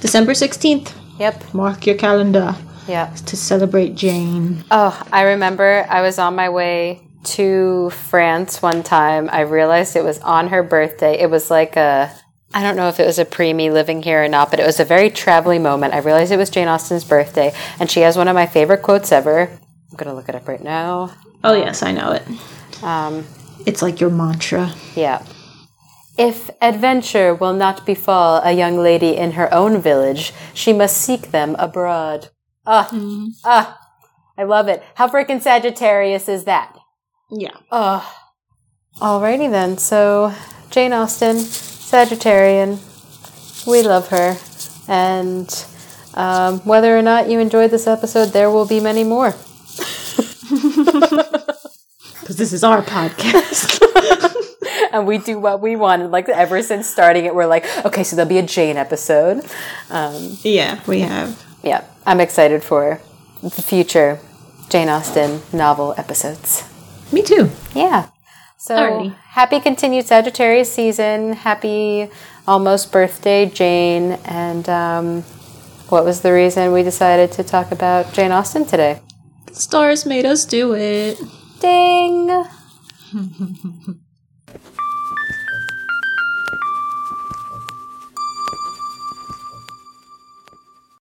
December sixteenth. Yep. Mark your calendar. Yeah. To celebrate Jane. Oh, I remember I was on my way to France one time. I realized it was on her birthday. It was like a, I don't know if it was a preemie living here or not, but it was a very traveling moment. I realized it was Jane Austen's birthday, and she has one of my favorite quotes ever. I'm gonna look it up right now. Oh yes, I know it. Um, it's like your mantra. Yeah. If adventure will not befall a young lady in her own village, she must seek them abroad. Ah, mm. ah, I love it. How freaking Sagittarius is that? Yeah. Oh. Alrighty then. So, Jane Austen, Sagittarian. We love her. And um, whether or not you enjoyed this episode, there will be many more. Because this is our podcast. And we do what we want. Like, ever since starting it, we're like, okay, so there'll be a Jane episode. Um, yeah, we have. Yeah. I'm excited for the future Jane Austen novel episodes. Me too. Yeah. So, Alrighty. Happy continued Sagittarius season. Happy almost birthday, Jane. And um, what was the reason we decided to talk about Jane Austen today? The stars made us do it. Ding!